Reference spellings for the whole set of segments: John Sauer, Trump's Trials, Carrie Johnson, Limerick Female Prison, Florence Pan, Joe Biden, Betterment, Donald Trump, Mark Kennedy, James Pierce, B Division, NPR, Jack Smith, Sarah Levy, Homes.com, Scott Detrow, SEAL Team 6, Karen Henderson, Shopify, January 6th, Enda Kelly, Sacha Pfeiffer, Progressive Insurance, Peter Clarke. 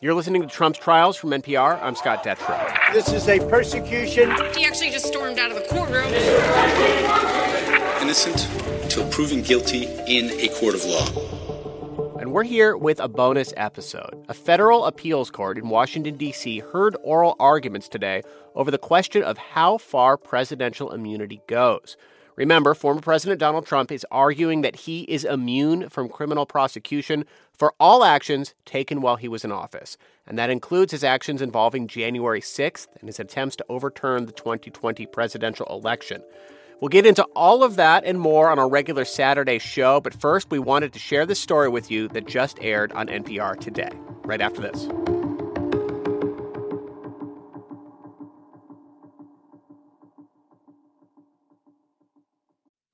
You're listening to Trump's Trials from NPR. I'm Scott Detrow. This is a persecution. He actually just stormed out of the courtroom. Innocent till proven guilty in a court of law. And we're here with a bonus episode. A federal appeals court in Washington, D.C. heard oral arguments today over the question of how far presidential immunity goes. Remember, former President Donald Trump is arguing that he is immune from criminal prosecution for all actions taken while he was in office. And that includes his actions involving January 6th and his attempts to overturn the 2020 presidential election. We'll get into all of that and more on our regular Saturday show. But first, we wanted to share this story with you that just aired on NPR today, right after this.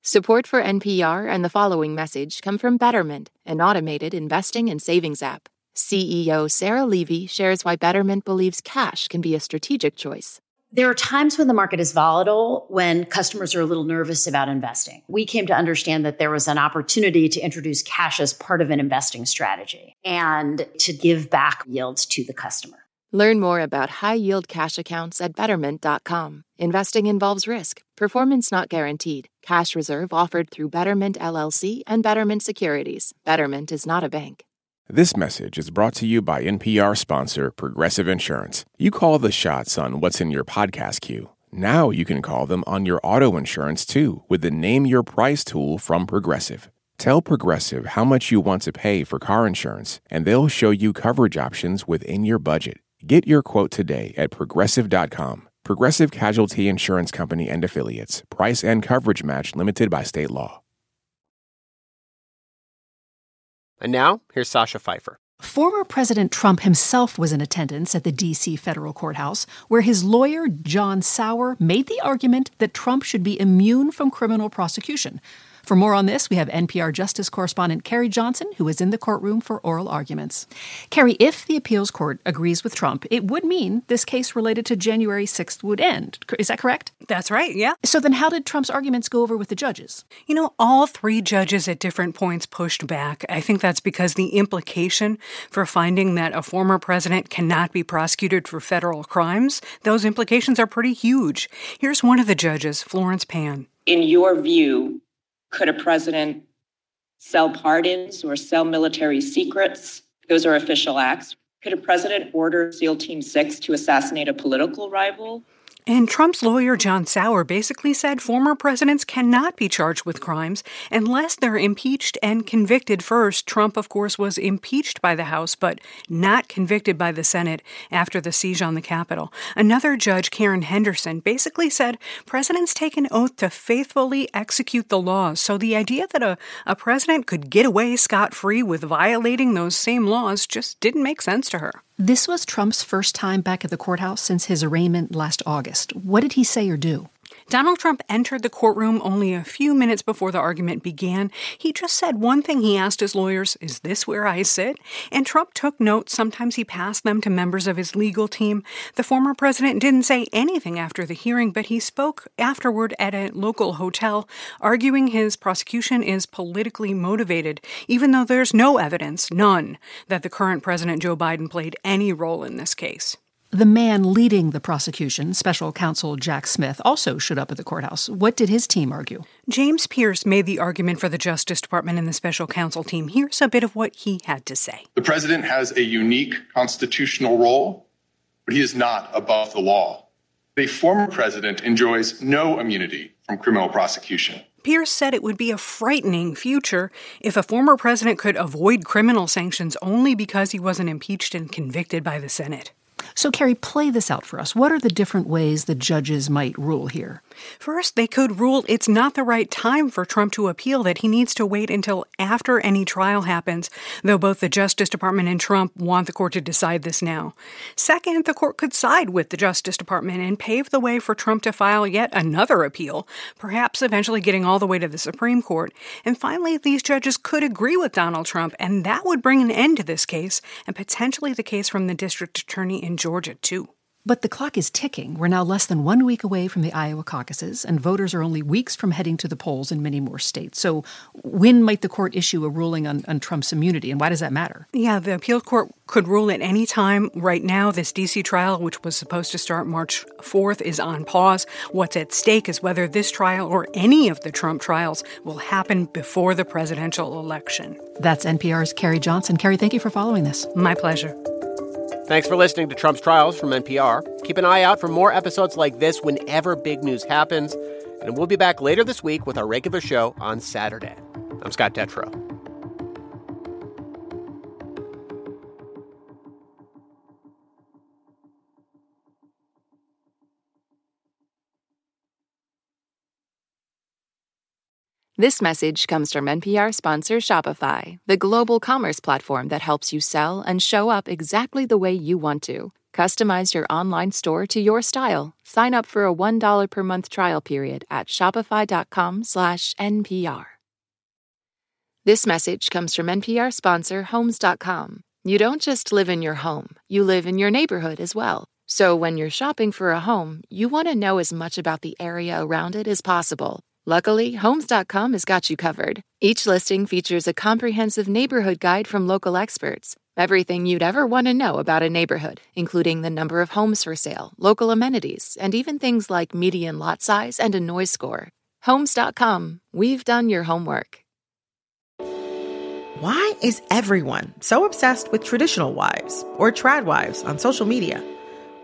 Support for NPR and the following message come from Betterment, an automated investing and savings app. CEO Sarah Levy shares why Betterment believes cash can be a strategic choice. There are times when the market is volatile, when customers are a little nervous about investing. We came to understand that there was an opportunity to introduce cash as part of an investing strategy and to give back yields to the customer. Learn more about high-yield cash accounts at Betterment.com. Investing involves risk. Performance not guaranteed. Cash reserve offered through Betterment LLC and Betterment Securities. Betterment is not a bank. This message is brought to you by NPR sponsor Progressive Insurance. You call the shots on what's in your podcast queue. Now you can call them on your auto insurance, too, with the Name Your Price tool from Progressive. Tell Progressive how much you want to pay for car insurance, and they'll show you coverage options within your budget. Get your quote today at Progressive.com. Progressive Casualty Insurance Company and Affiliates. Price and coverage match limited by state law. And now, here's Sacha Pfeiffer. Former President Trump himself was in attendance at the D.C. federal courthouse, where his lawyer, John Sauer, made the argument that Trump should be immune from criminal prosecution. For more on this, we have NPR Justice correspondent Carrie Johnson, who is in the courtroom for oral arguments. Carrie, if the appeals court agrees with Trump, it would mean this case related to January 6th would end. Is that correct? That's right, yeah. So then how did Trump's arguments go over with the judges? You know, all three judges at different points pushed back. I think that's because the implication for finding that a former president cannot be prosecuted for federal crimes, those implications are pretty huge. Here's one of the judges, Florence Pan. In your view, could a president sell pardons or sell military secrets? Those are official acts. Could a president order SEAL Team 6 to assassinate a political rival? And Trump's lawyer, John Sauer, basically said former presidents cannot be charged with crimes unless they're impeached and convicted first. Trump, of course, was impeached by the House, but not convicted by the Senate after the siege on the Capitol. Another judge, Karen Henderson, basically said presidents take an oath to faithfully execute the laws. So the idea that a president could get away scot-free with violating those same laws just didn't make sense to her. This was Trump's first time back at the courthouse since his arraignment last August. What did he say or do? Donald Trump entered the courtroom only a few minutes before the argument began. He just said one thing. He asked his lawyers, "Is this where I sit?" And Trump took notes. Sometimes he passed them to members of his legal team. The former president didn't say anything after the hearing, but he spoke afterward at a local hotel, arguing his prosecution is politically motivated, even though there's no evidence, none, that the current president, Joe Biden, played any role in this case. The man leading the prosecution, special counsel Jack Smith, also showed up at the courthouse. What did his team argue? James Pierce made the argument for the Justice Department and the special counsel team. Here's a bit of what he had to say. The president has a unique constitutional role, but he is not above the law. The former president enjoys no immunity from criminal prosecution. Pierce said it would be a frightening future if a former president could avoid criminal sanctions only because he wasn't impeached and convicted by the Senate. So, Carrie, play this out for us. What are the different ways the judges might rule here? First, they could rule it's not the right time for Trump to appeal, that he needs to wait until after any trial happens, though both the Justice Department and Trump want the court to decide this now. Second, the court could side with the Justice Department and pave the way for Trump to file yet another appeal, perhaps eventually getting all the way to the Supreme Court. And finally, these judges could agree with Donald Trump, and that would bring an end to this case and potentially the case from the district attorney in Georgia, too. But the clock is ticking. We're now less than 1 week away from the Iowa caucuses, and voters are only weeks from heading to the polls in many more states. So when might the court issue a ruling on Trump's immunity, and why does that matter? Yeah, the appeals court could rule at any time. Right now, this D.C. trial, which was supposed to start March 4th, is on pause. What's at stake is whether this trial or any of the Trump trials will happen before the presidential election. That's NPR's Carrie Johnson. Carrie, thank you for following this. My pleasure. Thanks for listening to Trump's Trials from NPR. Keep an eye out for more episodes like this whenever big news happens. And we'll be back later this week with our regular show on Saturday. I'm Scott Detrow. This message comes from NPR sponsor Shopify, the global commerce platform that helps you sell and show up exactly the way you want to. Customize your online store to your style. Sign up for a $1 per month trial period at shopify.com/NPR. This message comes from NPR sponsor Homes.com. You don't just live in your home, you live in your neighborhood as well. So when you're shopping for a home, you want to know as much about the area around it as possible. Luckily, Homes.com has got you covered. Each listing features a comprehensive neighborhood guide from local experts. Everything you'd ever want to know about a neighborhood, including the number of homes for sale, local amenities, and even things like median lot size and a noise score. Homes.com. We've done your homework. Why is everyone so obsessed with traditional wives or trad wives on social media?